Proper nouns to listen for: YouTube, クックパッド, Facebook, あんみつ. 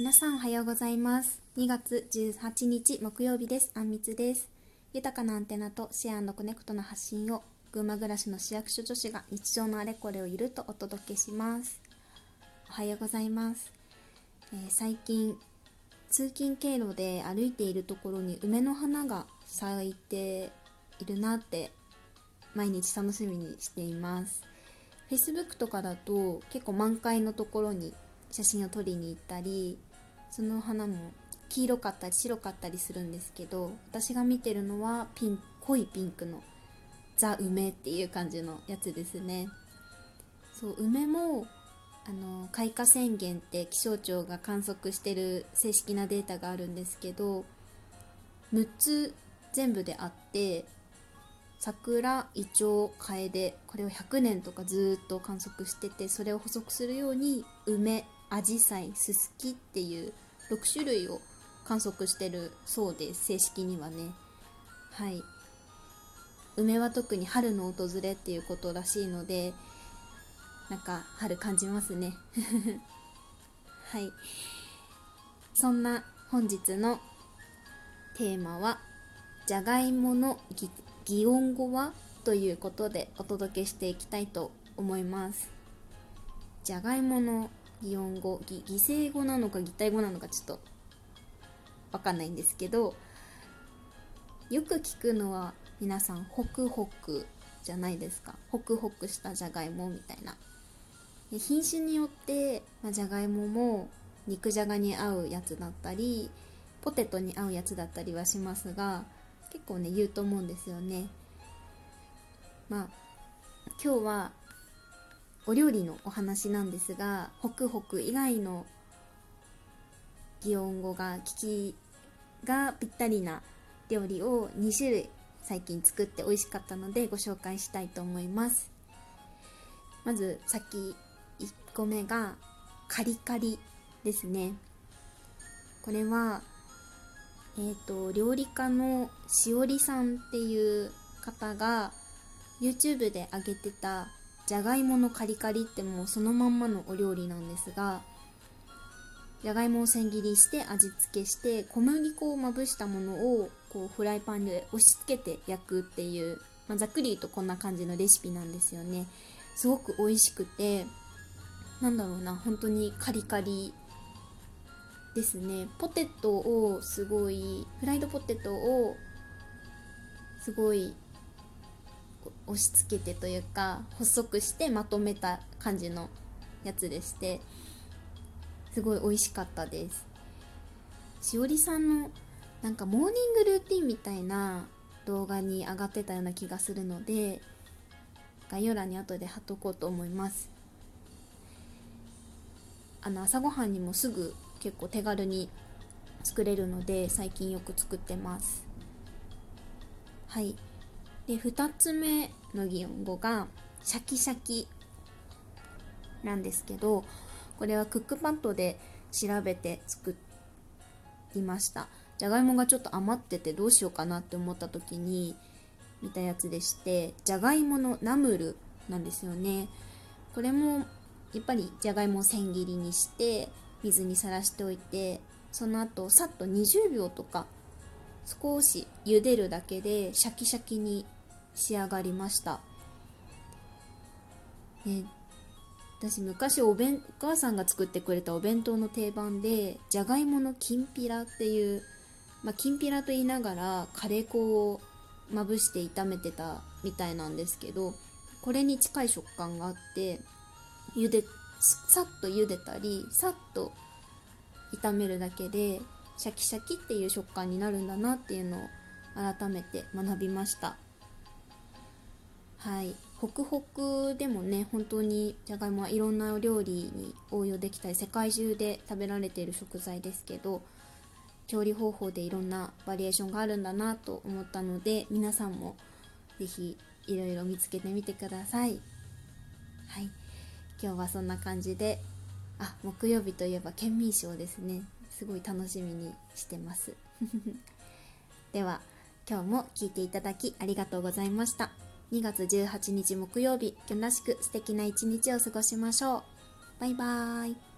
皆さんおはようございます。2月18日木曜日です。あんみつです。豊かなアンテナとシェア&コネクトの発信を群馬暮らしの市役所女子が日常のあれこれをゆるとお届けします。おはようございます。最近通勤経路で歩いているところに梅の花が咲いているなって毎日楽しみにしています。 Facebook とかだと結構満開のところに写真を撮りに行ったり、その花も黄色かったり白かったりするんですけど、私が見てるのは濃いピンクのザ・梅っていう感じのやつですね。そう梅も開花宣言って気象庁が観測してる正式なデータがあるんですけど、6つ全部であって、桜、イチョウ、カエデ、これを100年とかずっと観測してて、それを補足するように梅、アジサイ、ススキっていう6種類を観測してるそうです。正式にはね。はい。梅は特に春の訪れっていうことらしいので、なんか春感じますねはい。そんな本日のテーマはじゃがいもの擬音語はということでお届けしていきたいと思います。じゃがいもの擬音語、擬声語なのか擬態語なのかちょっとわかんないんですけど、よく聞くのは皆さんホクホクじゃないですか。ホクホクしたじゃがいもみたいな。品種によって、じゃがいもも肉じゃがに合うやつだったりポテトに合うやつだったりはしますが、結構ね言うと思うんですよね。今日はお料理のお話なんですが、ホクホク以外の擬音語が聞きがぴったりな料理を2種類最近作って美味しかったのでご紹介したいと思います。まず先1個目がカリカリですね。これは料理家のしおりさんっていう方が YouTube で上げてたじゃがいものカリカリってもうそのまんまのお料理なんですが、じゃがいもを千切りして味付けして小麦粉をまぶしたものをこうフライパンで押し付けて焼くっていう、ざっくり言うとこんな感じのレシピなんですよね。すごく美味しくて、本当にカリカリですね。フライドポテトをすごい押し付けてというか細くしてまとめた感じのやつでして、すごい美味しかったです。しおりさんのモーニングルーティンみたいな動画に上がってたような気がするので、概要欄に後で貼っとこうと思います。朝ごはんにもすぐ結構手軽に作れるので最近よく作ってます。はい。で2つ目の擬音語がシャキシャキなんですけど、これはクックパッドで調べて作りました。じゃがいもがちょっと余っててどうしようかなって思った時に見たやつでして、じゃがいものナムルなんですよね。これもやっぱりじゃがいもを千切りにして水にさらしておいて、その後さっと20秒とか少し茹でるだけでシャキシャキに仕上がりました。私昔お母さんが作ってくれたお弁当の定番でじゃがいものきんぴらっていう、きんぴらと言いながらカレー粉をまぶして炒めてたみたいなんですけど、これに近い食感があって、さっと茹でたりさっと炒めるだけでシャキシャキっていう食感になるんだなっていうのを改めて学びました。はい。ホクホクでもね、本当にじゃがいもはいろんなお料理に応用できたり世界中で食べられている食材ですけど、調理方法でいろんなバリエーションがあるんだなと思ったので、皆さんもぜひいろいろ見つけてみてください。はい。今日はそんな感じで、木曜日といえば県民賞ですね。すごい楽しみにしてますでは今日も聞いていただきありがとうございました。2月18日木曜日、今日らしく素敵な一日を過ごしましょう。バイバーイ。